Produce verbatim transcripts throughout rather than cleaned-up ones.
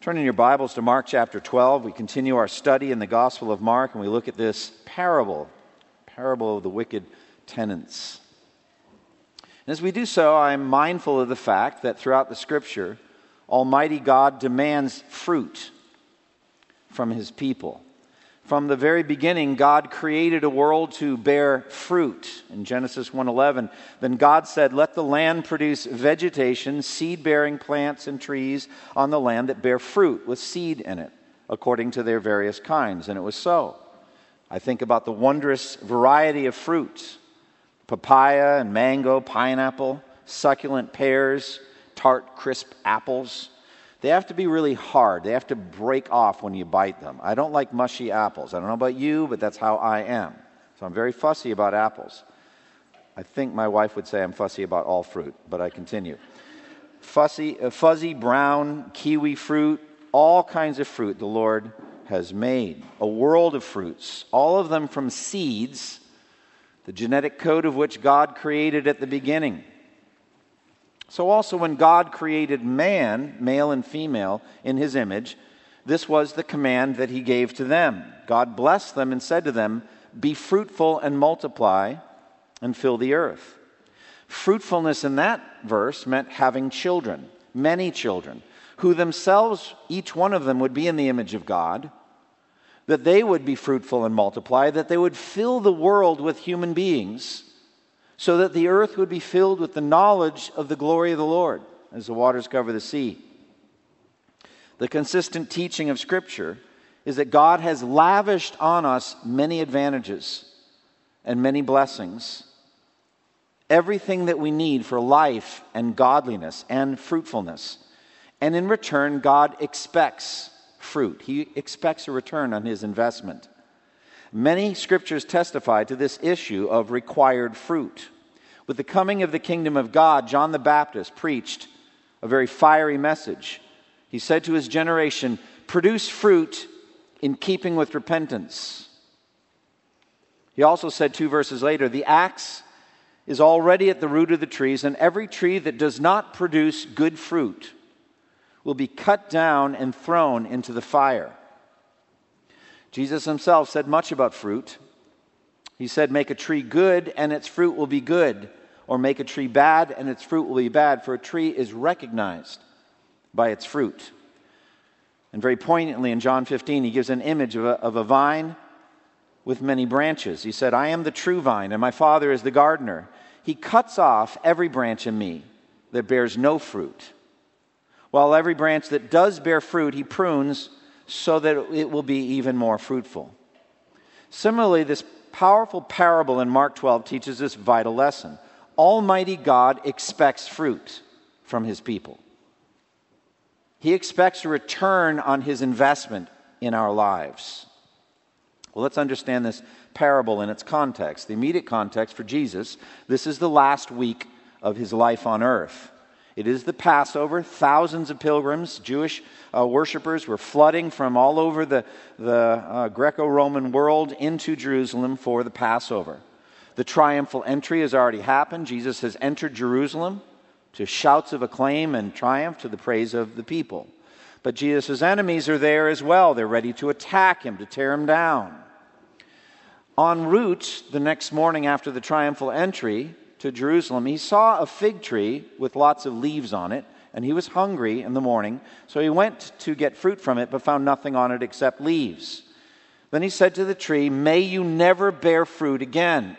Turn in your Bibles to Mark chapter twelve. We continue our study in the Gospel of Mark, and we look at this parable, parable of the wicked tenants. And as we do so, I'm mindful of the fact that throughout the Scripture, Almighty God demands fruit from His people. From the very beginning, God created a world to bear fruit. In Genesis one eleven, then God said, "Let the land produce vegetation, seed-bearing plants and trees on the land that bear fruit with seed in it, according to their various kinds." And it was so. I think about the wondrous variety of fruits: papaya and mango, pineapple, succulent pears, tart, crisp apples. They have to be really hard. They have to break off when you bite them. I don't like mushy apples. I don't know about you, but that's how I am. So I'm very fussy about apples. I think my wife would say I'm fussy about all fruit, but I continue. Fussy, uh, fuzzy, brown, kiwi fruit, all kinds of fruit the Lord has made. A world of fruits, all of them from seeds, the genetic code of which God created at the beginning. So also when God created man, male and female, in his image, this was the command that he gave to them. God blessed them and said to them, "Be fruitful and multiply and fill the earth." Fruitfulness in that verse meant having children, many children, who themselves, each one of them, would be in the image of God, that they would be fruitful and multiply, that they would fill the world with human beings, so that the earth would be filled with the knowledge of the glory of the Lord as the waters cover the sea. The consistent teaching of Scripture is that God has lavished on us many advantages and many blessings, everything that we need for life and godliness and fruitfulness. And in return, God expects fruit. He expects a return on His investment. Many Scriptures testify to this issue of required fruit. With the coming of the kingdom of God, John the Baptist preached a very fiery message. He said to his generation, "Produce fruit in keeping with repentance." He also said two verses later, "The axe is already at the root of the trees, and every tree that does not produce good fruit will be cut down and thrown into the fire." Jesus himself said much about fruit. He said, "Make a tree good, and its fruit will be good. Or make a tree bad, and its fruit will be bad. For a tree is recognized by its fruit." And very poignantly in John fifteen, he gives an image of a, of a vine with many branches. He said, "I am the true vine, and my Father is the gardener. He cuts off every branch in me that bears no fruit, while every branch that does bear fruit he prunes, so that it will be even more fruitful." Similarly, this powerful parable in Mark twelve teaches this vital lesson. Almighty God expects fruit from His people. He expects a return on His investment in our lives. Well, let's understand this parable in its context. The immediate context for Jesus, this is the last week of His life on earth. It is the Passover. Thousands of pilgrims, Jewish uh, worshipers, were flooding from all over the, the uh, Greco-Roman world into Jerusalem for the Passover. The triumphal entry has already happened. Jesus has entered Jerusalem to shouts of acclaim and triumph to the praise of the people. But Jesus' enemies are there as well. They're ready to attack Him, to tear Him down. En route, the next morning after the triumphal entry to Jerusalem, he saw a fig tree with lots of leaves on it, and he was hungry in the morning, so he went to get fruit from it, but found nothing on it except leaves. Then he said to the tree, "May you never bear fruit again."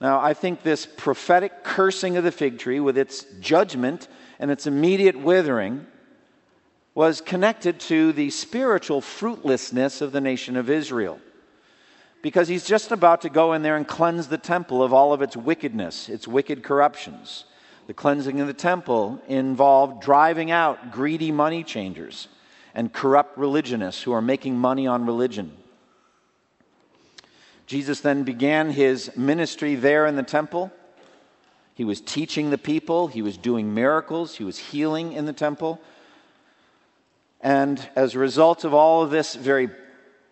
Now, I think this prophetic cursing of the fig tree with its judgment and its immediate withering was connected to the spiritual fruitlessness of the nation of Israel, because he's just about to go in there and cleanse the temple of all of its wickedness, its wicked corruptions. The cleansing of the temple involved driving out greedy money changers and corrupt religionists who are making money on religion. Jesus then began his ministry there in the temple. He was teaching the people. He was doing miracles. He was healing in the temple. And as a result of all of this very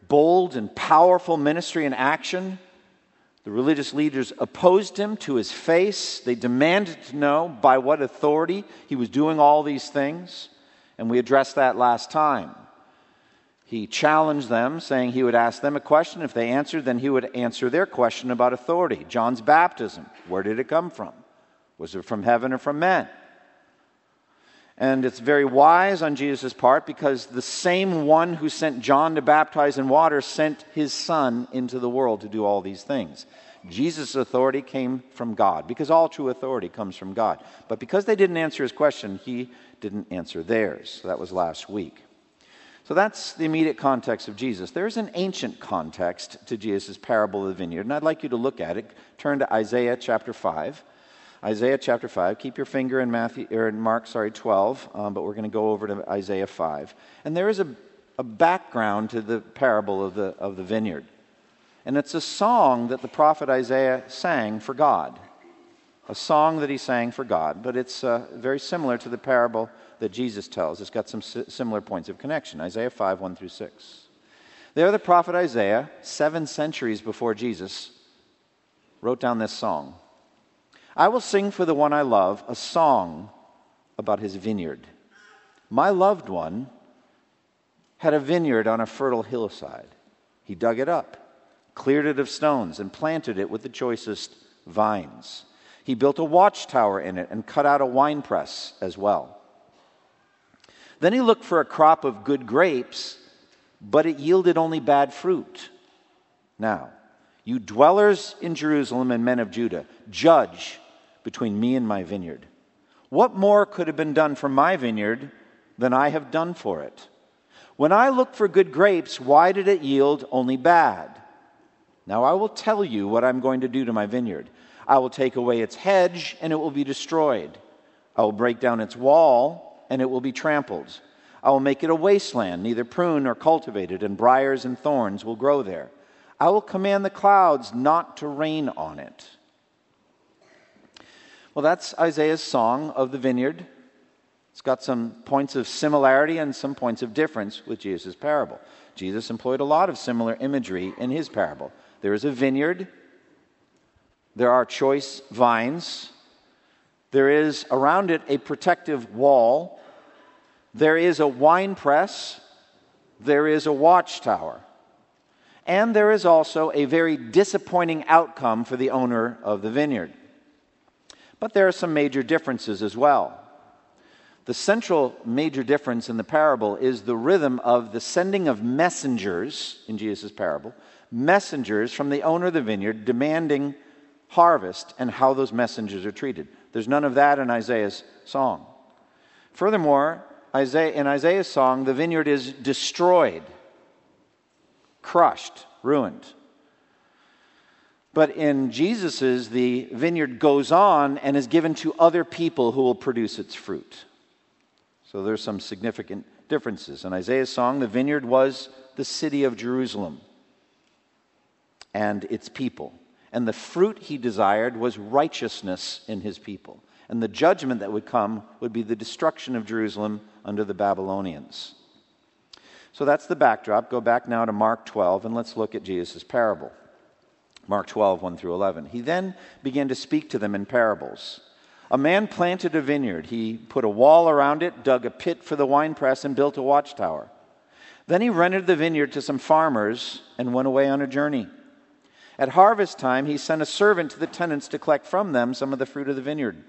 bold and powerful ministry and action, the religious leaders opposed him to his face. They demanded to know by what authority he was doing all these things. And we addressed that last time. He challenged them, saying he would ask them a question. If they answered, then he would answer their question about authority. John's baptism, where did it come from? Was it from heaven or from men? And it's very wise on Jesus' part, because the same one who sent John to baptize in water sent his son into the world to do all these things. Jesus' authority came from God, because all true authority comes from God. But because they didn't answer his question, he didn't answer theirs. So that was last week. So that's the immediate context of Jesus. There is an ancient context to Jesus' parable of the vineyard, and I'd like you to look at it. Turn to Isaiah chapter five. Isaiah chapter five. Keep your finger in Matthew or in Mark, sorry, twelve, um, but we're going to go over to Isaiah five. And there is a, a background to the parable of the of the vineyard, and it's a song that the prophet Isaiah sang for God, a song that he sang for God. But it's uh, very similar to the parable that Jesus tells. It's got some similar points of connection. Isaiah five, one through six. There the prophet Isaiah, seven centuries before Jesus, wrote down this song. I will sing for the one I love a song about his vineyard. My loved one had a vineyard on a fertile hillside. He dug it up, cleared it of stones, and planted it with the choicest vines. He built a watchtower in it and cut out a winepress as well. Then he looked for a crop of good grapes, but it yielded only bad fruit. Now, you dwellers in Jerusalem and men of Judah, judge between me and my vineyard. What more could have been done for my vineyard than I have done for it? When I looked for good grapes, why did it yield only bad? Now I will tell you what I'm going to do to my vineyard. I will take away its hedge, and it will be destroyed. I will break down its wall, and it will be trampled. I will make it a wasteland, neither pruned nor cultivated, and briars and thorns will grow there. I will command the clouds not to rain on it. Well, that's Isaiah's song of the vineyard. It's got some points of similarity and some points of difference with Jesus' parable. Jesus employed a lot of similar imagery in his parable. There is a vineyard. There are choice vines. There is around it a protective wall. There is a wine press. There is a watchtower. And there is also a very disappointing outcome for the owner of the vineyard. But there are some major differences as well. The central major difference in the parable is the rhythm of the sending of messengers in Jesus' parable, messengers from the owner of the vineyard demanding harvest, and how those messengers are treated. There's none of that in Isaiah's song. Furthermore, Isaiah, in Isaiah's song, the vineyard is destroyed, crushed, ruined. But in Jesus's, the vineyard goes on and is given to other people who will produce its fruit. So there's some significant differences. In Isaiah's song, the vineyard was the city of Jerusalem and its people. And the fruit he desired was righteousness in his people. And the judgment that would come would be the destruction of Jerusalem under the Babylonians. So that's the backdrop. Go back now to Mark twelve, and let's look at Jesus' parable. Mark twelve, one through eleven. He then began to speak to them in parables. A man planted a vineyard. He put a wall around it, dug a pit for the winepress, and built a watchtower. Then he rented the vineyard to some farmers and went away on a journey. At harvest time, he sent a servant to the tenants to collect from them some of the fruit of the vineyard.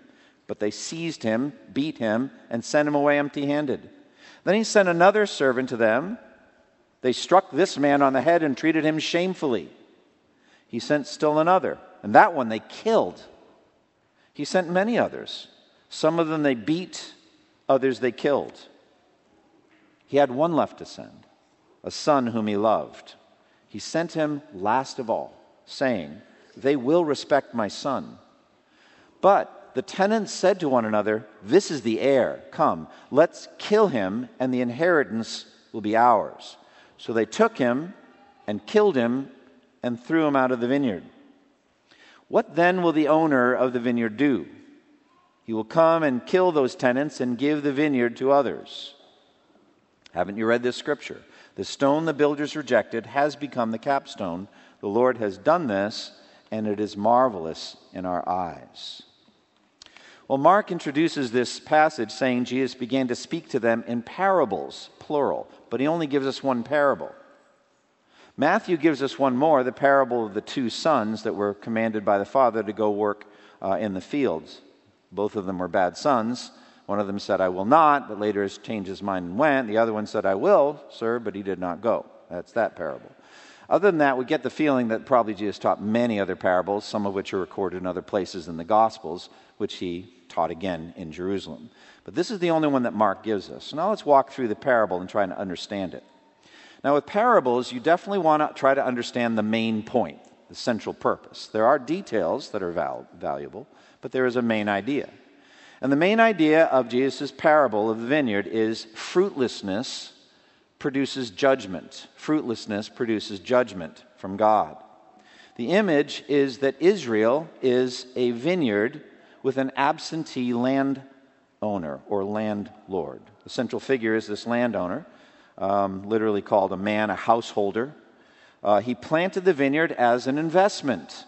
But they seized him, beat him, and sent him away empty-handed. Then he sent another servant to them. They struck this man on the head and treated him shamefully. He sent still another, and that one they killed. He sent many others. Some of them they beat, others they killed. He had one left to send, a son whom he loved. He sent him last of all, saying, they will respect my son. But the tenants said to one another, this is the heir, come, let's kill him, and the inheritance will be ours. So they took him and killed him and threw him out of the vineyard. What then will the owner of the vineyard do? He will come and kill those tenants and give the vineyard to others. Haven't you read this scripture? The stone the builders rejected has become the capstone. The Lord has done this, and it is marvelous in our eyes. Well, Mark introduces this passage saying Jesus began to speak to them in parables, plural, but he only gives us one parable. Matthew gives us one more, the parable of the two sons that were commanded by the father to go work uh, in the fields. Both of them were bad sons. One of them said, I will not, but later has changed his mind and went. The other one said, I will, sir, but he did not go. That's that parable. Other than that, we get the feeling that probably Jesus taught many other parables, some of which are recorded in other places in the Gospels, which he taught again in Jerusalem. But this is the only one that Mark gives us. So now let's walk through the parable and try to understand it. Now, with parables, you definitely want to try to understand the main point, the central purpose. There are details that are val- valuable, but there is a main idea. And the main idea of Jesus' parable of the vineyard is fruitlessness produces judgment. Fruitlessness produces judgment from God. The image is that Israel is a vineyard with an absentee landowner or landlord. The central figure is this landowner, um, literally called a man, a householder. Uh, he planted the vineyard as an investment.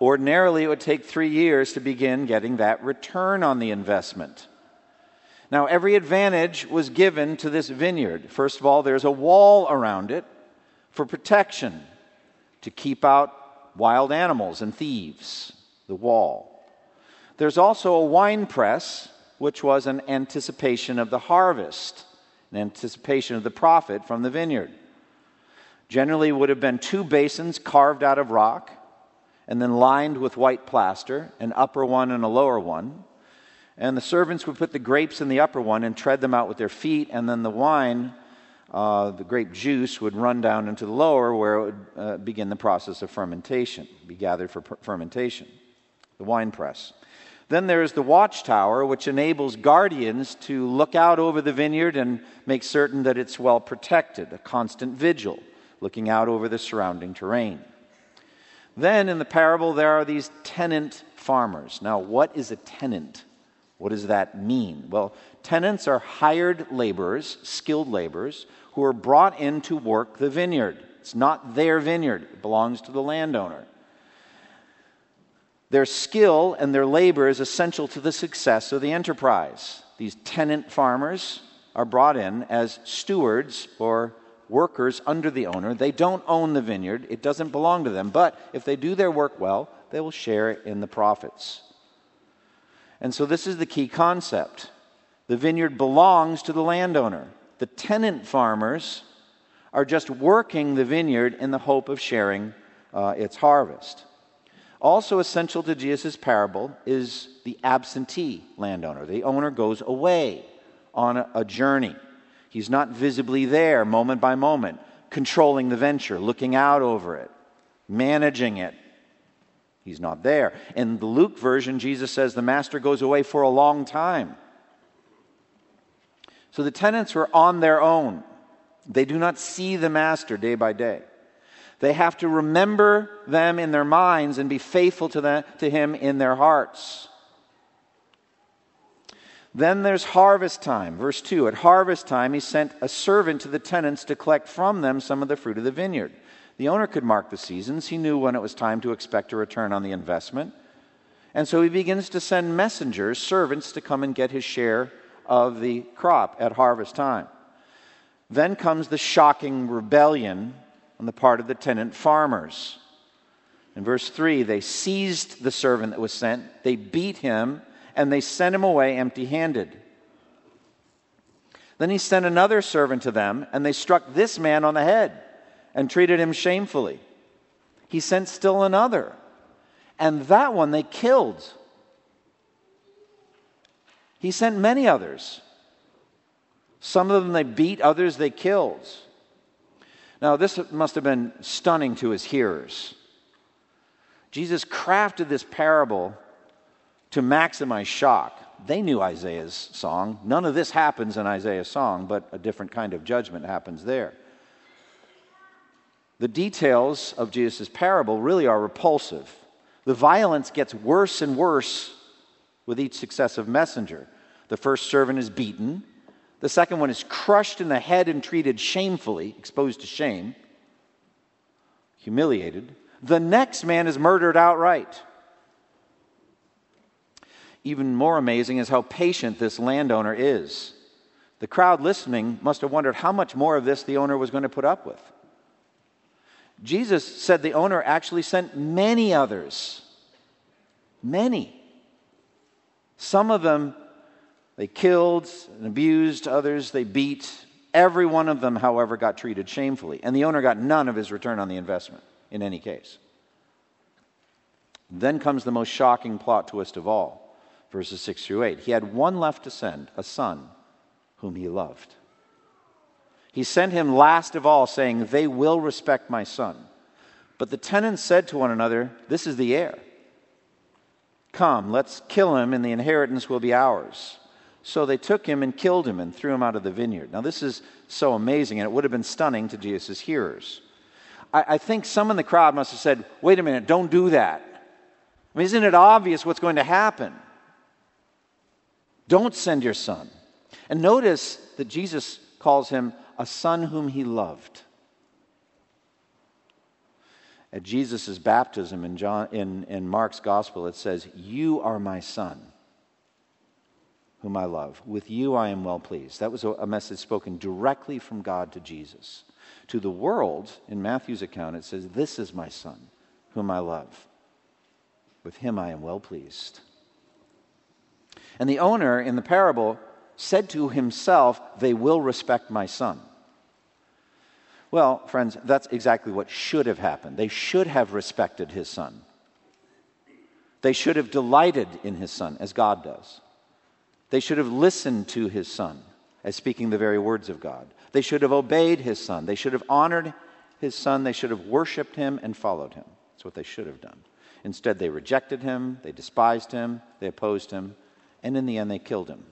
Ordinarily, it would take three years to begin getting that return on the investment. Now, every advantage was given to this vineyard. First of all, there's a wall around it for protection, to keep out wild animals and thieves, the wall. There's also a wine press, which was an anticipation of the harvest, an anticipation of the profit from the vineyard. Generally, would have been two basins carved out of rock, and then lined with white plaster, an upper one and a lower one. And the servants would put the grapes in the upper one and tread them out with their feet, and then the wine, uh, the grape juice, would run down into the lower where it would uh, begin the process of fermentation, be gathered for per- fermentation, the wine press. Then there is the watchtower, which enables guardians to look out over the vineyard and make certain that it's well protected, a constant vigil, looking out over the surrounding terrain. Then in the parable, there are these tenant farmers. Now, what is a tenant? What does that mean? Well, tenants are hired laborers, skilled laborers, who are brought in to work the vineyard. It's not their vineyard. It belongs to the landowner. Their skill and their labor is essential to the success of the enterprise. These tenant farmers are brought in as stewards or workers under the owner. They don't own the vineyard. It doesn't belong to them. But if they do their work well, they will share in the profits. And so this is the key concept. The vineyard belongs to the landowner. The tenant farmers are just working the vineyard in the hope of sharing uh, its harvest. Also essential to Jesus' parable is the absentee landowner. The owner goes away on a, a journey. He's not visibly there moment by moment, controlling the venture, looking out over it, managing it. He's not there. In the Luke version, Jesus says the master goes away for a long time. So the tenants were on their own. They do not see the master day by day. They have to remember them in their minds and be faithful to them, to him in their hearts. Then there's harvest time. Verse two, at harvest time he sent a servant to the tenants to collect from them some of the fruit of the vineyard. The owner could mark the seasons. He knew when it was time to expect a return on the investment. And so he begins to send messengers, servants, to come and get his share of the crop at harvest time. Then comes the shocking rebellion on the part of the tenant farmers. In verse three, they seized the servant that was sent. They beat him. And they sent him away empty-handed. Then he sent another servant to them, and they struck this man on the head and treated him shamefully. He sent still another, and that one they killed. He sent many others. Some of them they beat, others they killed. Now, this must have been stunning to his hearers. Jesus crafted this parable to maximize shock. They knew Isaiah's song. None of this happens in Isaiah's song, but a different kind of judgment happens there. The details of Jesus' parable really are repulsive. The violence gets worse and worse with each successive messenger. The first servant is beaten. The second one is crushed in the head and treated shamefully, exposed to shame, humiliated. The next man is murdered outright. Even more amazing is how patient this landowner is. The crowd listening must have wondered how much more of this the owner was going to put up with. Jesus said the owner actually sent many others. Many. Some of them they killed and abused, others they beat. Every one of them, however, got treated shamefully, and the owner got none of his return on the investment in any case. Then comes the most shocking plot twist of all, verses six through eight. He had one left to send, a son whom he loved. He sent him last of all, saying, "They will respect my son." But the tenants said to one another, "This is the heir. Come, let's kill him, and the inheritance will be ours." So they took him and killed him and threw him out of the vineyard. Now this is so amazing, and it would have been stunning to Jesus' hearers. I, I think some in the crowd must have said, "Wait a minute, don't do that. I mean, isn't it obvious what's going to happen? Don't send your son." And notice that Jesus calls him a son whom he loved. At Jesus' baptism in, John, in, in Mark's gospel, it says, "You are my son, whom I love. With you I am well pleased." That was a, a message spoken directly from God to Jesus. To the world, in Matthew's account, it says, "This is my son, whom I love. With him I am well pleased." And the owner in the parable said to himself, "They will respect my son." Well, friends, that's exactly what should have happened. They should have respected his son. They should have delighted in his son, as God does. They should have listened to his son, as speaking the very words of God. They should have obeyed his son. They should have honored his son. They should have worshipped him and followed him. That's what they should have done. Instead, they rejected him, they despised him, they opposed him, and in the end, they killed him.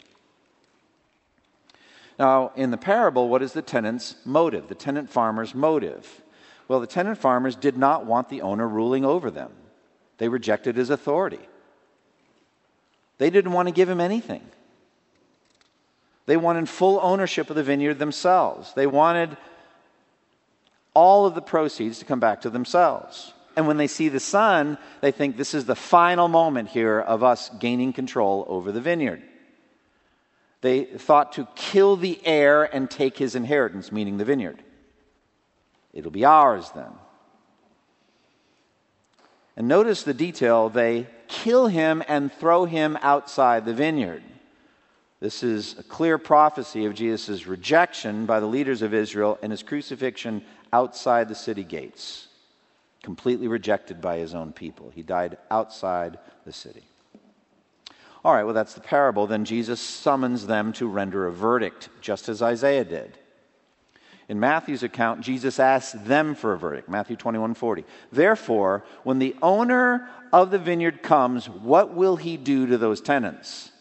Now, in the parable, what is the tenant's motive, the tenant farmer's motive? Well, the tenant farmers did not want the owner ruling over them. They rejected his authority. They didn't want to give him anything. They wanted full ownership of the vineyard themselves. They wanted all of the proceeds to come back to themselves. And when they see the son, they think this is the final moment here of us gaining control over the vineyard. They thought to kill the heir and take his inheritance, meaning the vineyard. It'll be ours then. And notice the detail. They kill him and throw him outside the vineyard. This is a clear prophecy of Jesus' rejection by the leaders of Israel and his crucifixion outside the city gates. Completely rejected by his own people. He died outside the city. All right, well, that's the parable. Then Jesus summons them to render a verdict, just as Isaiah did. In Matthew's account, Jesus asks them for a verdict, Matthew twenty-one forty. "Therefore, when the owner of the vineyard comes, what will he do to those tenants?"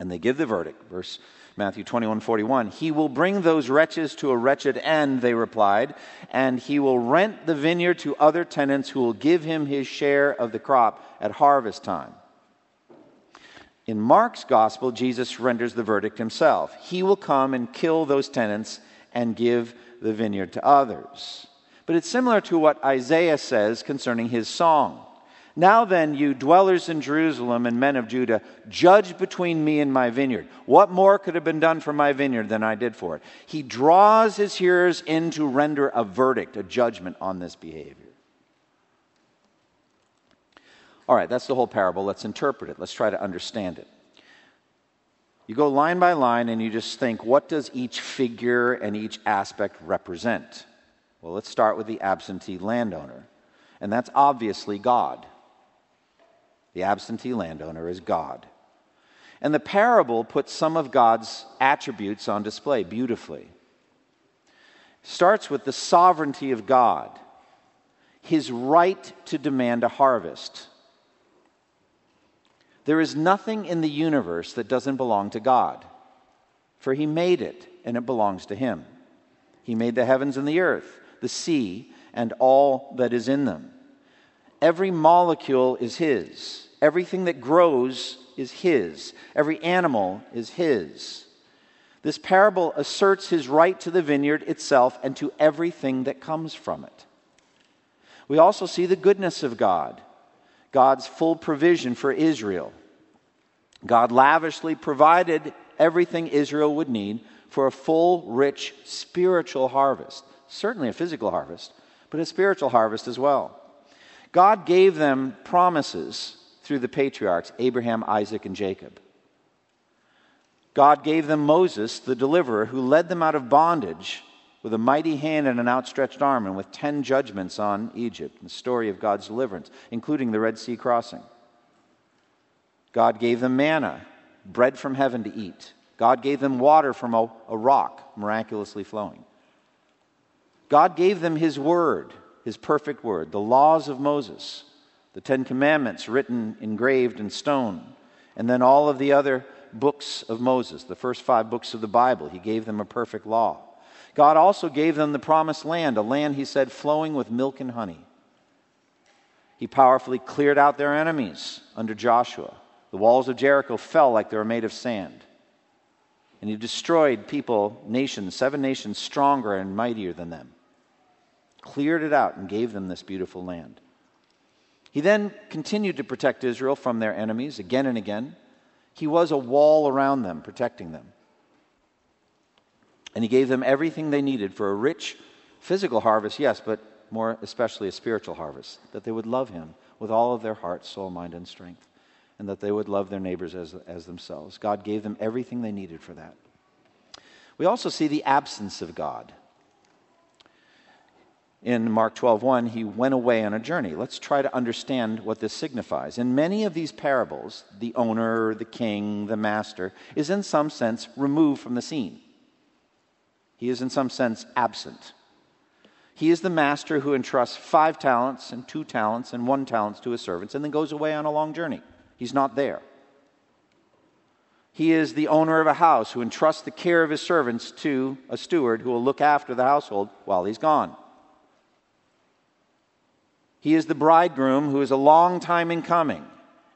And they give the verdict, verse Matthew twenty-one forty-one. "He will bring those wretches to a wretched end," they replied, "and he will rent the vineyard to other tenants who will give him his share of the crop at harvest time." In Mark's gospel, Jesus renders the verdict himself. He will come and kill those tenants and give the vineyard to others. But it's similar to what Isaiah says concerning his song. "Now then, you dwellers in Jerusalem and men of Judah, judge between me and my vineyard. What more could have been done for my vineyard than I did for it?" He draws his hearers in to render a verdict, a judgment on this behavior. All right, that's the whole parable. Let's interpret it. Let's try to understand it. You go line by line and you just think, what does each figure and each aspect represent? Well, let's start with the absentee landowner. And that's obviously God. The absentee landowner is God. And the parable puts some of God's attributes on display beautifully. Starts with the sovereignty of God, his right to demand a harvest. There is nothing in the universe that doesn't belong to God, for he made it, and it belongs to him. He made the heavens and the earth, the sea, and all that is in them. Every molecule is his. Everything that grows is his. Every animal is his. This parable asserts his right to the vineyard itself and to everything that comes from it. We also see the goodness of God, God's full provision for Israel. God lavishly provided everything Israel would need for a full, rich, spiritual harvest. Certainly a physical harvest, but a spiritual harvest as well. God gave them promises through the patriarchs, Abraham, Isaac, and Jacob. God gave them Moses, the deliverer, who led them out of bondage with a mighty hand and an outstretched arm, and with ten judgments on Egypt, the story of God's deliverance, including the Red Sea crossing. God gave them manna, bread from heaven to eat. God gave them water from a, a rock, miraculously flowing. God gave them his word, his perfect word, the laws of Moses, the Ten Commandments written, engraved in stone, and then all of the other books of Moses, the first five books of the Bible. He gave them a perfect law. God also gave them the promised land, a land, he said, flowing with milk and honey. He powerfully cleared out their enemies under Joshua. The walls of Jericho fell like they were made of sand. And he destroyed people, nations, seven nations stronger and mightier than them. Cleared it out and gave them this beautiful land. He then continued to protect Israel from their enemies again and again. He was a wall around them, protecting them. And he gave them everything they needed for a rich physical harvest, yes, but more especially a spiritual harvest, that they would love him with all of their heart, soul, mind, and strength, and that they would love their neighbors as, as themselves. God gave them everything they needed for that. We also see the absence of God. In Mark twelve one, he went away on a journey. Let's try to understand what this signifies. In many of these parables, the owner, the king, the master, is in some sense removed from the scene. He is in some sense absent. He is the master who entrusts five talents and two talents and one talent to his servants and then goes away on a long journey. He's not there. He is the owner of a house who entrusts the care of his servants to a steward who will look after the household while he's gone. He is the bridegroom who is a long time in coming,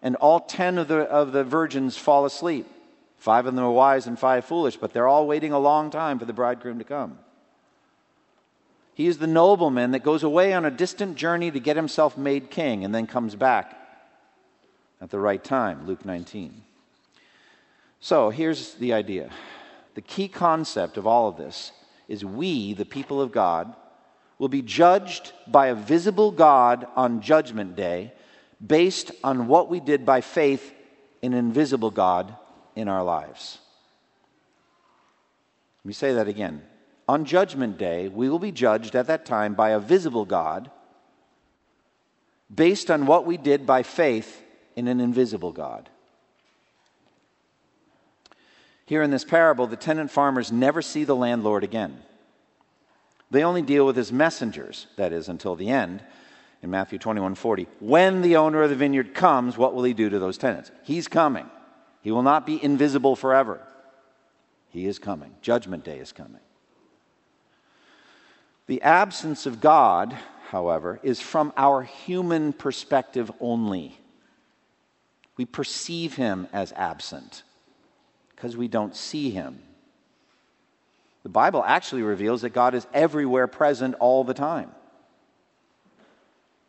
and all ten of the, of the virgins fall asleep. Five of them are wise and five foolish, but they're all waiting a long time for the bridegroom to come. He is the nobleman that goes away on a distant journey to get himself made king and then comes back at the right time, Luke nineteen. So here's the idea. The key concept of all of this is we, the people of God, will be judged by a visible God on Judgment Day based on what we did by faith in an invisible God in our lives. Let me say that again. On Judgment Day, we will be judged at that time by a visible God based on what we did by faith in an invisible God. Here in this parable, the tenant farmers never see the landlord again. They only deal with his messengers, that is, until the end, in Matthew twenty-one forty. When the owner of the vineyard comes, what will he do to those tenants? He's coming. He will not be invisible forever. He is coming. Judgment Day is coming. The absence of God, however, is from our human perspective only. We perceive him as absent because we don't see him. The Bible actually reveals that God is everywhere present all the time.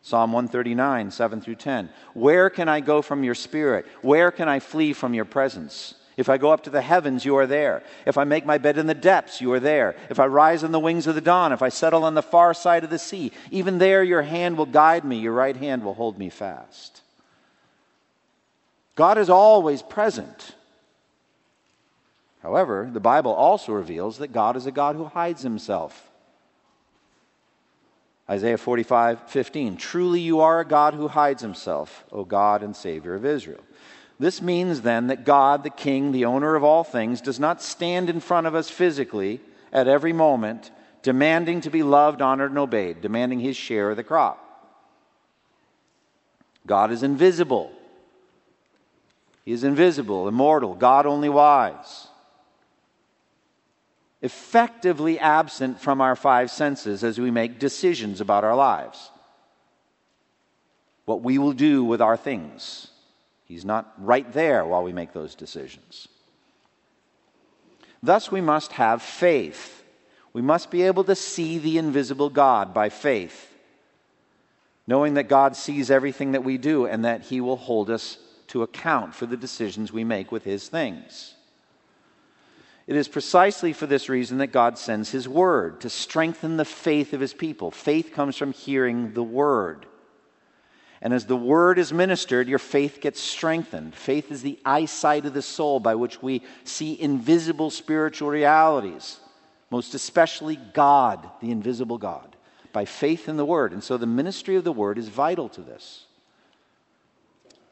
Psalm one thirty-nine, seven through ten. Where can I go from your spirit? Where can I flee from your presence? If I go up to the heavens, you are there. If I make my bed in the depths, you are there. If I rise on the wings of the dawn, if I settle on the far side of the sea, even there your hand will guide me, your right hand will hold me fast. God is always present. However, the Bible also reveals that God is a God who hides himself. Isaiah forty-five fifteen, truly you are a God who hides himself, O God and Savior of Israel. This means then that God, the King, the owner of all things, does not stand in front of us physically at every moment, demanding to be loved, honored, and obeyed, demanding his share of the crop. God is invisible. He is invisible, immortal, God only wise. effectively absent from our five senses as we make decisions about our lives. What we will do with our things. He's not right there while we make those decisions. Thus, we must have faith. We must be able to see the invisible God by faith, knowing that God sees everything that we do and that He will hold us to account for the decisions we make with His things. It is precisely for this reason that God sends His Word, to strengthen the faith of His people. Faith comes from hearing the Word. And as the Word is ministered, your faith gets strengthened. Faith is the eyesight of the soul by which we see invisible spiritual realities, most especially God, the invisible God, by faith in the Word. And so the ministry of the Word is vital to this.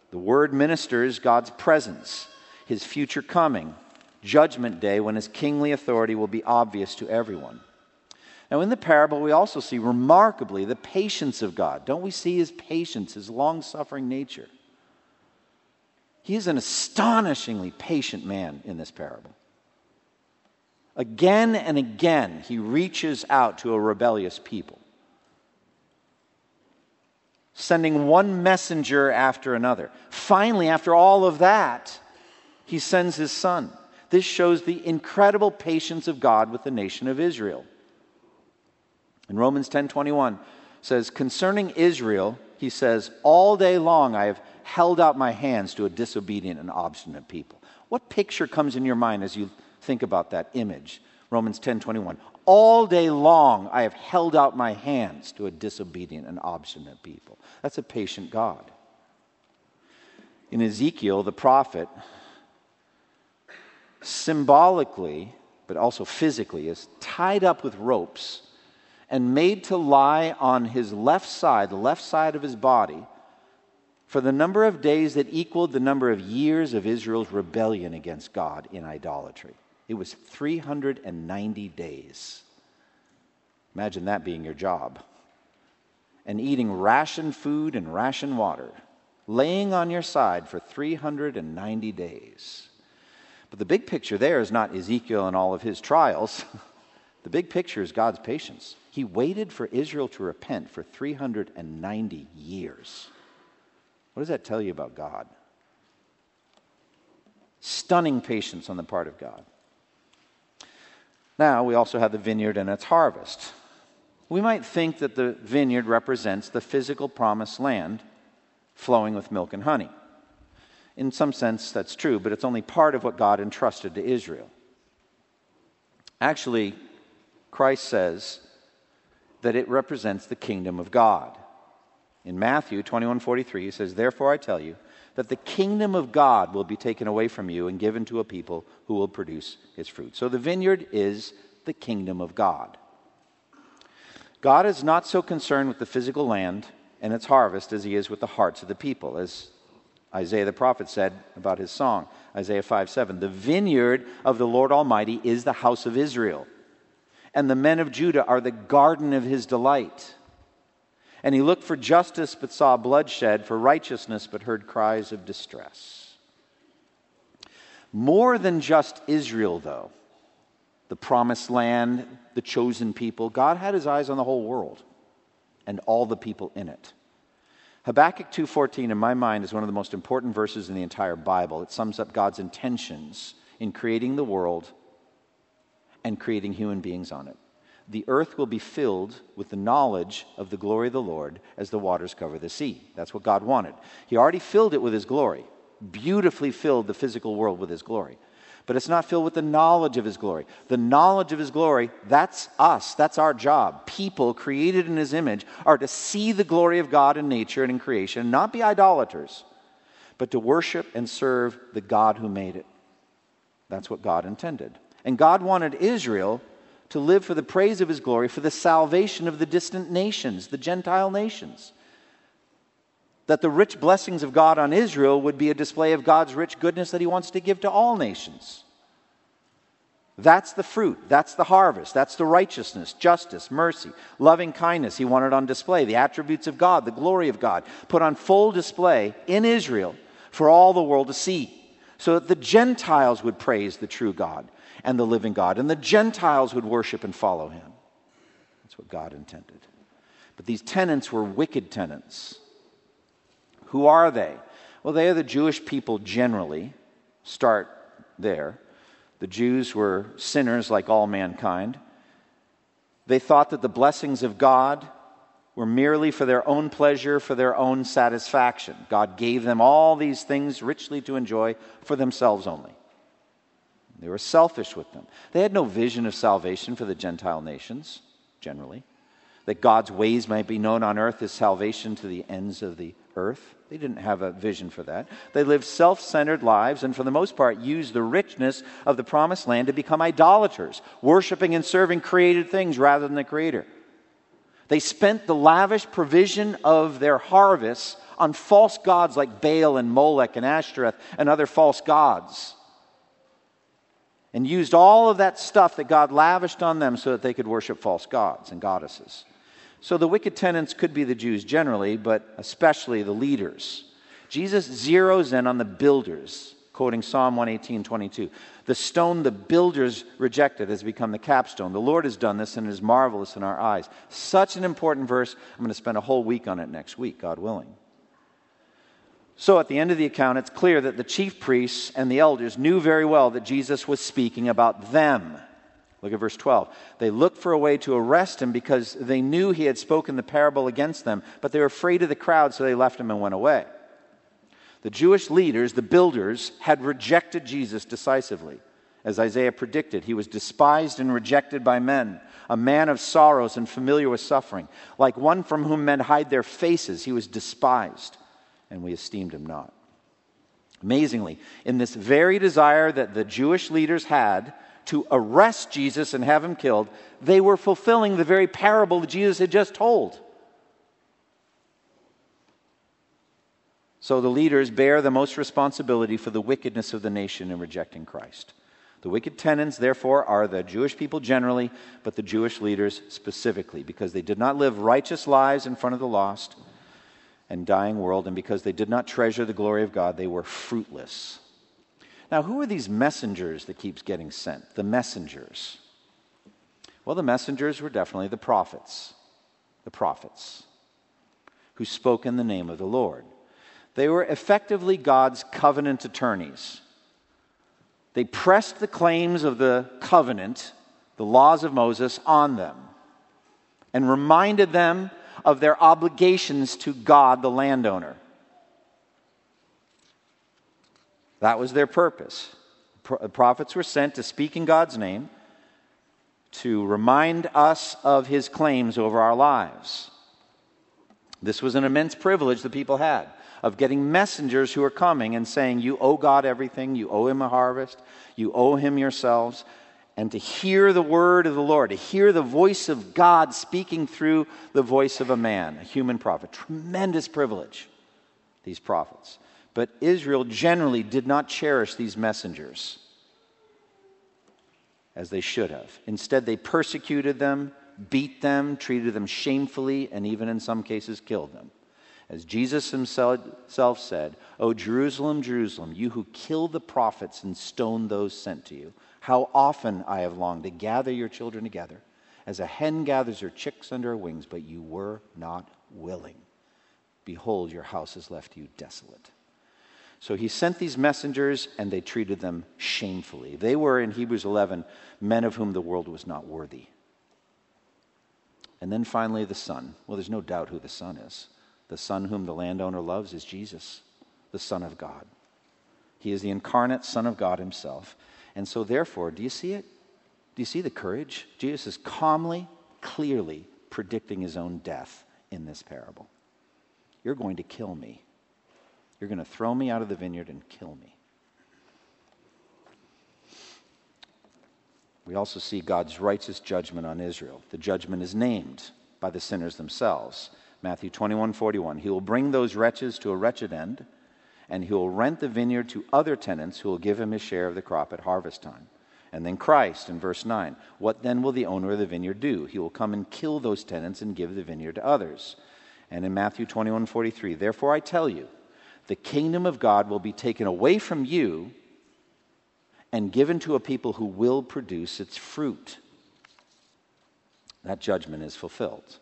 The Word ministers God's presence, His future coming, Judgment Day, when His kingly authority will be obvious to everyone. Now, in the parable, we also see remarkably the patience of God. Don't we see His patience, His long-suffering nature? He is an astonishingly patient man in this parable. Again and again, He reaches out to a rebellious people, sending one messenger after another. Finally, after all of that, He sends His Son. This shows the incredible patience of God with the nation of Israel. In Romans ten twenty-one says, concerning Israel, He says, all day long I have held out my hands to a disobedient and obstinate people. What picture comes in your mind as you think about that image? Romans ten twenty-one. All day long I have held out my hands to a disobedient and obstinate people. That's a patient God. In Ezekiel, the prophet symbolically, but also physically, is tied up with ropes and made to lie on his left side, the left side of his body, for the number of days that equaled the number of years of Israel's rebellion against God in idolatry. It was three hundred ninety days. Imagine that being your job. And eating ration food and ration water, laying on your side for three hundred ninety days. But the big picture there is not Ezekiel and all of his trials. The big picture is God's patience. He waited for Israel to repent for three hundred ninety years. What does that tell you about God? Stunning patience on the part of God. Now, we also have the vineyard and its harvest. We might think that the vineyard represents the physical promised land flowing with milk and honey. In some sense, that's true, but it's only part of what God entrusted to Israel. Actually, Christ says that it represents the kingdom of God. In Matthew twenty-one forty-three, He says, therefore I tell you that the kingdom of God will be taken away from you and given to a people who will produce its fruit. So the vineyard is the kingdom of God. God is not so concerned with the physical land and its harvest as He is with the hearts of the people, as Isaiah the prophet said about his song, Isaiah five seven, the vineyard of the Lord Almighty is the house of Israel, and the men of Judah are the garden of His delight. And He looked for justice but saw bloodshed, for righteousness but heard cries of distress. More than just Israel, though, the promised land, the chosen people, God had His eyes on the whole world and all the people in it. Habakkuk two fourteen, in my mind, is one of the most important verses in the entire Bible. It sums up God's intentions in creating the world and creating human beings on it. The earth will be filled with the knowledge of the glory of the Lord as the waters cover the sea. That's what God wanted. He already filled it with His glory, beautifully filled the physical world with His glory. But it's not filled with the knowledge of His glory. The knowledge of His glory, that's us. That's our job. People created in His image are to see the glory of God in nature and in creation, not be idolaters, but to worship and serve the God who made it. That's what God intended. And God wanted Israel to live for the praise of His glory, for the salvation of the distant nations, the Gentile nations. That the rich blessings of God on Israel would be a display of God's rich goodness that He wants to give to all nations. That's the fruit. That's the harvest. That's the righteousness, justice, mercy, loving kindness He wanted on display. The attributes of God, the glory of God, put on full display in Israel for all the world to see. so that the Gentiles would praise the true God and the living God, and the Gentiles would worship and follow him. That's what God intended. But these tenants were wicked tenants. Who are they? Well, they are the Jewish people generally. Start there. The Jews were sinners like all mankind. They thought that the blessings of God were merely for their own pleasure, for their own satisfaction. God gave them all these things richly to enjoy for themselves only. They were selfish with them. They had no vision of salvation for the Gentile nations, generally. That God's ways might be known on earth as salvation to the ends of the earth. They didn't have a vision for that. They lived self-centered lives and for the most part used the richness of the promised land to become idolaters, worshiping and serving created things rather than the Creator. They spent the lavish provision of their harvests on false gods like Baal and Molech and Ashtoreth and other false gods, and used all of that stuff that God lavished on them so that they could worship false gods and goddesses. So the wicked tenants could be the Jews generally, but especially the leaders. Jesus zeroes in on the builders, quoting Psalm one eighteen, twenty-two. The stone the builders rejected has become the capstone. The Lord has done this, and it is marvelous in our eyes. Such an important verse. I'm going to spend a whole week on it next week, God willing. So at the end of the account, it's clear that the chief priests and the elders knew very well that Jesus was speaking about them. Look at verse twelve. They looked for a way to arrest him because they knew he had spoken the parable against them, but they were afraid of the crowd, so they left him and went away. The Jewish leaders, the builders, had rejected Jesus decisively. As Isaiah predicted, he was despised and rejected by men, a man of sorrows and familiar with suffering. Like one from whom men hide their faces, he was despised. And we esteemed him not. Amazingly, in this very desire that the Jewish leaders had to arrest Jesus and have him killed, they were fulfilling the very parable that Jesus had just told. So the leaders bear the most responsibility for the wickedness of the nation in rejecting Christ. The wicked tenants, therefore, are the Jewish people generally, but the Jewish leaders specifically, because they did not live righteous lives in front of the lost and dying world, and because they did not treasure the glory of God, they were fruitless. Now, who are these messengers that keeps getting sent? The messengers. Well, the messengers were definitely the prophets. The prophets who spoke in the name of the Lord. They were effectively God's covenant attorneys. They pressed the claims of the covenant, the laws of Moses, on them, and reminded them of their obligations to God, the landowner. That was their purpose. Pro- prophets were sent to speak in God's name, to remind us of his claims over our lives. This was an immense privilege the people had, of getting messengers who are coming and saying, you owe God everything, you owe him a harvest, you owe him yourselves. And to hear the word of the Lord, to hear the voice of God speaking through the voice of a man, a human prophet. Tremendous privilege, these prophets. But Israel generally did not cherish these messengers as they should have. Instead, they persecuted them, beat them, treated them shamefully, and even in some cases killed them. As Jesus himself said, O Jerusalem, Jerusalem, you who kill the prophets and stone those sent to you. How often I have longed to gather your children together, as a hen gathers her chicks under her wings, but you were not willing. Behold, your house has left you desolate. So he sent these messengers, and they treated them shamefully. They were, in Hebrews eleven, men of whom the world was not worthy. And then finally, the Son. Well, there's no doubt who the Son is. The Son whom the landowner loves is Jesus, the Son of God. He is the incarnate Son of God himself. And so therefore, do you see it? Do you see the courage? Jesus is calmly, clearly predicting his own death in this parable. You're going to kill me. You're going to throw me out of the vineyard and kill me. We also see God's righteous judgment on Israel. The judgment is named by the sinners themselves. Matthew twenty-one, forty-one. He will bring those wretches to a wretched end, and he will rent the vineyard to other tenants who will give him his share of the crop at harvest time. And then Christ, in verse nine, what then will the owner of the vineyard do? He will come and kill those tenants and give the vineyard to others. And in Matthew twenty-one, forty-three, therefore I tell you, the kingdom of God will be taken away from you and given to a people who will produce its fruit. That judgment is fulfilled.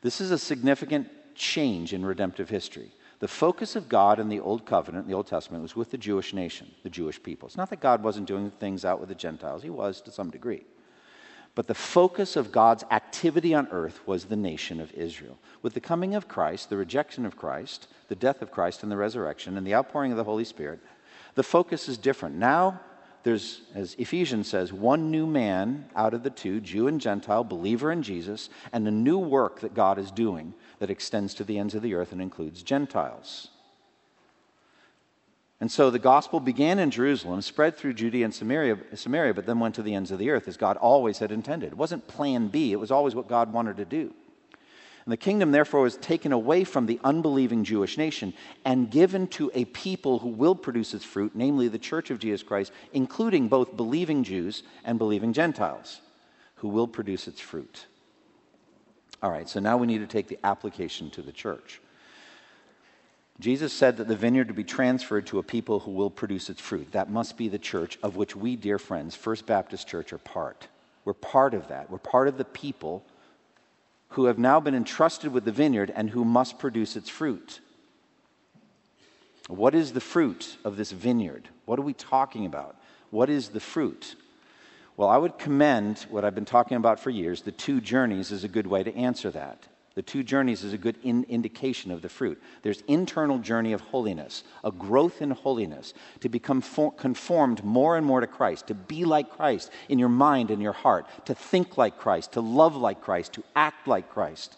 This is a significant change in redemptive history. The focus of God in the Old Covenant, in the Old Testament, was with the Jewish nation, the Jewish people. It's not that God wasn't doing things out with the Gentiles. He was to some degree. But the focus of God's activity on earth was the nation of Israel. With the coming of Christ, the rejection of Christ, the death of Christ and the resurrection, and the outpouring of the Holy Spirit, the focus is different. Now there's, as Ephesians says, one new man out of the two, Jew and Gentile, believer in Jesus, and a new work that God is doing that extends to the ends of the earth and includes Gentiles. And so the gospel began in Jerusalem, spread through Judea and Samaria, Samaria, but then went to the ends of the earth, as God always had intended. It wasn't plan B. It was always what God wanted to do. And the kingdom, therefore, was taken away from the unbelieving Jewish nation and given to a people who will produce its fruit, namely the church of Jesus Christ, including both believing Jews and believing Gentiles, who will produce its fruit. All right, so now we need to take the application to the church. Jesus said that the vineyard would be transferred to a people who will produce its fruit. That must be the church of which we, dear friends, First Baptist Church, are part. We're part of that. We're part of the people who have now been entrusted with the vineyard and who must produce its fruit. What is the fruit of this vineyard? What are we talking about? What is the fruit? Well, I would commend what I've been talking about for years. The Two Journeys is a good way to answer that. The Two Journeys is a good in indication of the fruit. There's internal journey of holiness, a growth in holiness, to become for- conformed more and more to Christ, to be like Christ in your mind and your heart, to think like Christ, to love like Christ, to act like Christ,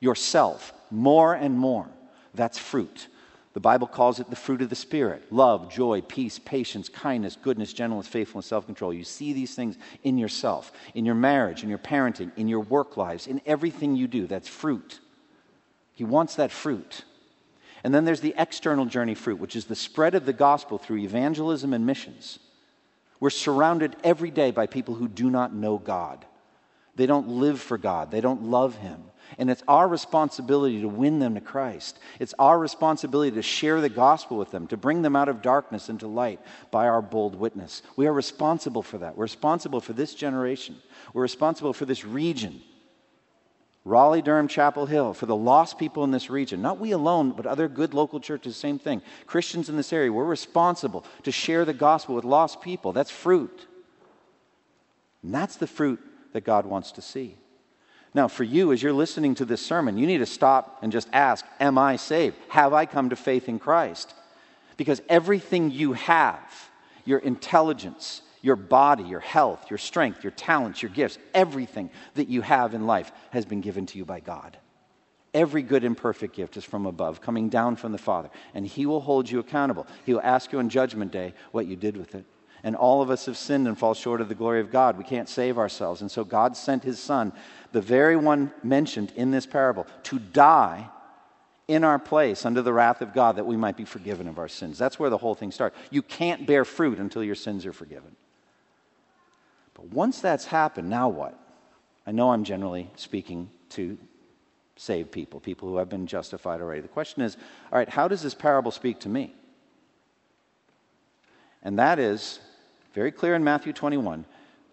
yourself, more and more. That's fruit. The Bible calls it the fruit of the Spirit: love, joy, peace, patience, kindness, goodness, gentleness, faithfulness, self-control. You see these things in yourself, in your marriage, in your parenting, in your work lives, in everything you do. That's fruit. He wants that fruit. And then there's the external journey fruit, which is the spread of the gospel through evangelism and missions. We're surrounded every day by people who do not know God. They don't live for God. They don't love Him. And it's our responsibility to win them to Christ. It's our responsibility to share the gospel with them, to bring them out of darkness into light by our bold witness. We are responsible for that. We're responsible for this generation. We're responsible for this region. Raleigh, Durham, Chapel Hill, for the lost people in this region. Not we alone, but other good local churches, same thing. Christians in this area, we're responsible to share the gospel with lost people. That's fruit. And that's the fruit that God wants to see. Now, for you, as you're listening to this sermon, you need to stop and just ask, am I saved? Have I come to faith in Christ? Because everything you have, your intelligence, your body, your health, your strength, your talents, your gifts, everything that you have in life has been given to you by God. Every good and perfect gift is from above, coming down from the Father, and He will hold you accountable. He will ask you on Judgment Day what you did with it. And all of us have sinned and fall short of the glory of God. We can't save ourselves. And so God sent His Son, the very one mentioned in this parable, to die in our place under the wrath of God, that we might be forgiven of our sins. That's where the whole thing starts. You can't bear fruit until your sins are forgiven. But once that's happened, now what? I know I'm generally speaking to saved people, people who have been justified already. The question is, all right, how does this parable speak to me? And that is very clear in Matthew twenty-one,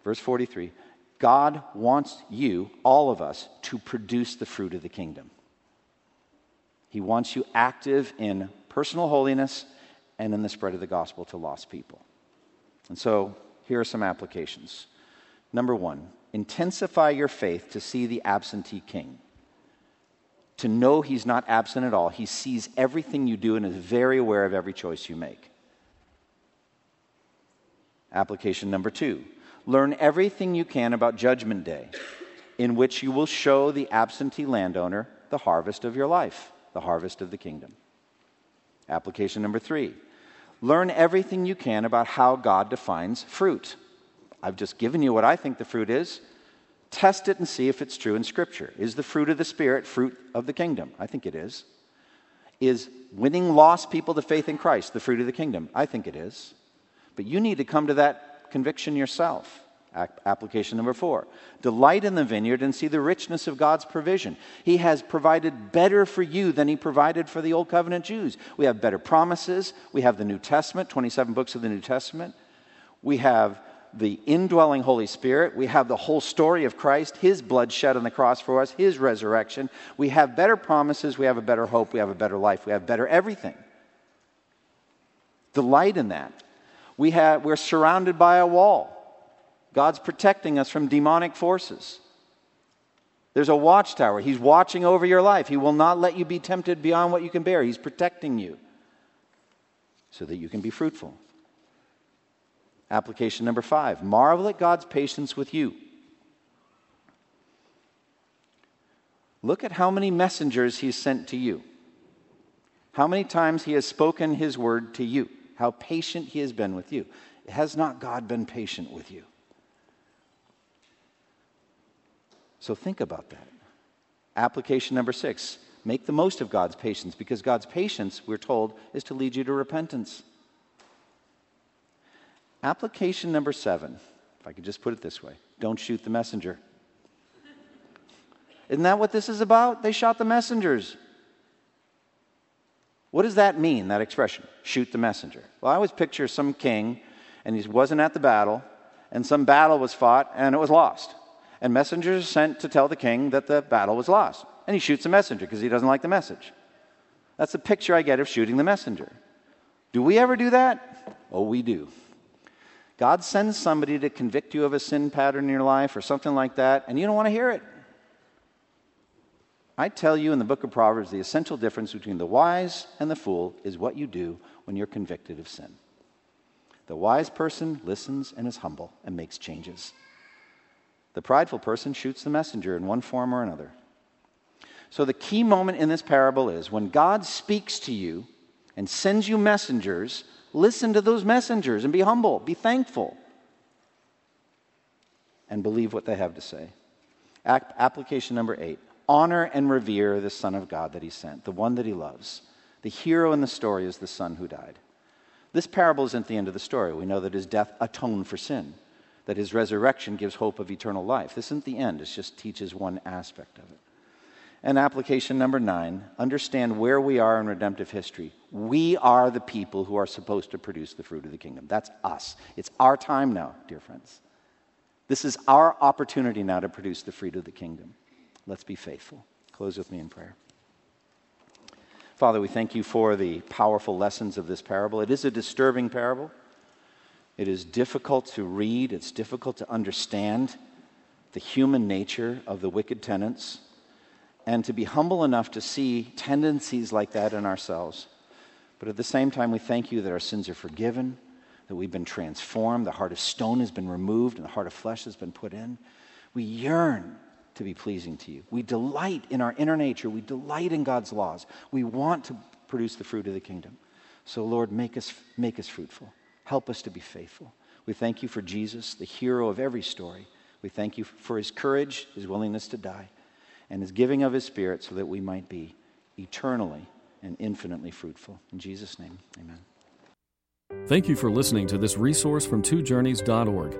verse forty-three, God wants you, all of us, to produce the fruit of the kingdom. He wants you active in personal holiness and in the spread of the gospel to lost people. And so here are some applications. Number one, intensify your faith to see the absentee king. To know He's not absent at all. He sees everything you do and is very aware of every choice you make. Application number two, learn everything you can about Judgment Day, in which you will show the absentee landowner the harvest of your life, the harvest of the kingdom. Application number three, learn everything you can about how God defines fruit. I've just given you what I think the fruit is. Test it and see if it's true in Scripture. Is the fruit of the Spirit fruit of the kingdom? I think it is. Is winning lost people to faith in Christ the fruit of the kingdom? I think it is. But you need to come to that conviction yourself. Application number four. Delight in the vineyard and see the richness of God's provision. He has provided better for you than He provided for the Old Covenant Jews. We have better promises. We have the New Testament, twenty-seven books of the New Testament. we have the indwelling Holy Spirit. We have the whole story of Christ, his blood shed on the cross for us, his resurrection. We have better promises. We have a better hope. We have a better life. We have better everything. Delight in that. We have, we're surrounded by a wall. God's protecting us from demonic forces. There's a watchtower. He's watching over your life. He will not let you be tempted beyond what you can bear. He's protecting you so that you can be fruitful. Application number five, marvel at God's patience with you. Look at how many messengers he's sent to you. How many times he has spoken his word to you. How patient he has been with you. Has not God been patient with you? So think about that. Application number six, make the most of God's patience, because God's patience, we're told, is to lead you to repentance. Application number seven, if I could just put it this way, don't shoot the messenger. Isn't that what this is about? They shot the messengers. What does that mean, that expression, shoot the messenger? Well, I always picture some king, and he wasn't at the battle, and some battle was fought, and it was lost. And messengers are sent to tell the king that the battle was lost. And he shoots a messenger because he doesn't like the message. That's the picture I get of shooting the messenger. Do we ever do that? Oh, we do. God sends somebody to convict you of a sin pattern in your life or something like that, and you don't want to hear it. I tell you in the book of Proverbs, the essential difference between the wise and the fool is what you do when you're convicted of sin. The wise person listens and is humble and makes changes. The prideful person shoots the messenger in one form or another. So the key moment in this parable is when God speaks to you and sends you messengers, listen to those messengers and be humble, be thankful, and believe what they have to say. Act, application number eight, honor and revere the Son of God that he sent, the one that he loves. The hero in the story is the son who died. This parable isn't the end of the story. We know that his death atoned for sin, that his resurrection gives hope of eternal life. This isn't the end. It just teaches one aspect of it. And application number nine, understand where we are in redemptive history. We are the people who are supposed to produce the fruit of the kingdom. That's us. It's our time now, dear friends. This is our opportunity now to produce the fruit of the kingdom. Let's be faithful. Close with me in prayer. Father, we thank you for the powerful lessons of this parable. It is a disturbing parable. It is difficult to read. It's difficult to understand the human nature of the wicked tenants, and to be humble enough to see tendencies like that in ourselves. But at the same time, we thank you that our sins are forgiven, that we've been transformed, the heart of stone has been removed, and the heart of flesh has been put in. We yearn to be pleasing to you. We delight in our inner nature. We delight in God's laws. We want to produce the fruit of the kingdom. So, Lord, make us, make us fruitful. Help us to be faithful. We thank you for Jesus, the hero of every story. We thank you for his courage, his willingness to die, and his giving of his Spirit so that we might be eternally and infinitely fruitful. In Jesus' name, amen. Thank you for listening to this resource from two journeys dot org.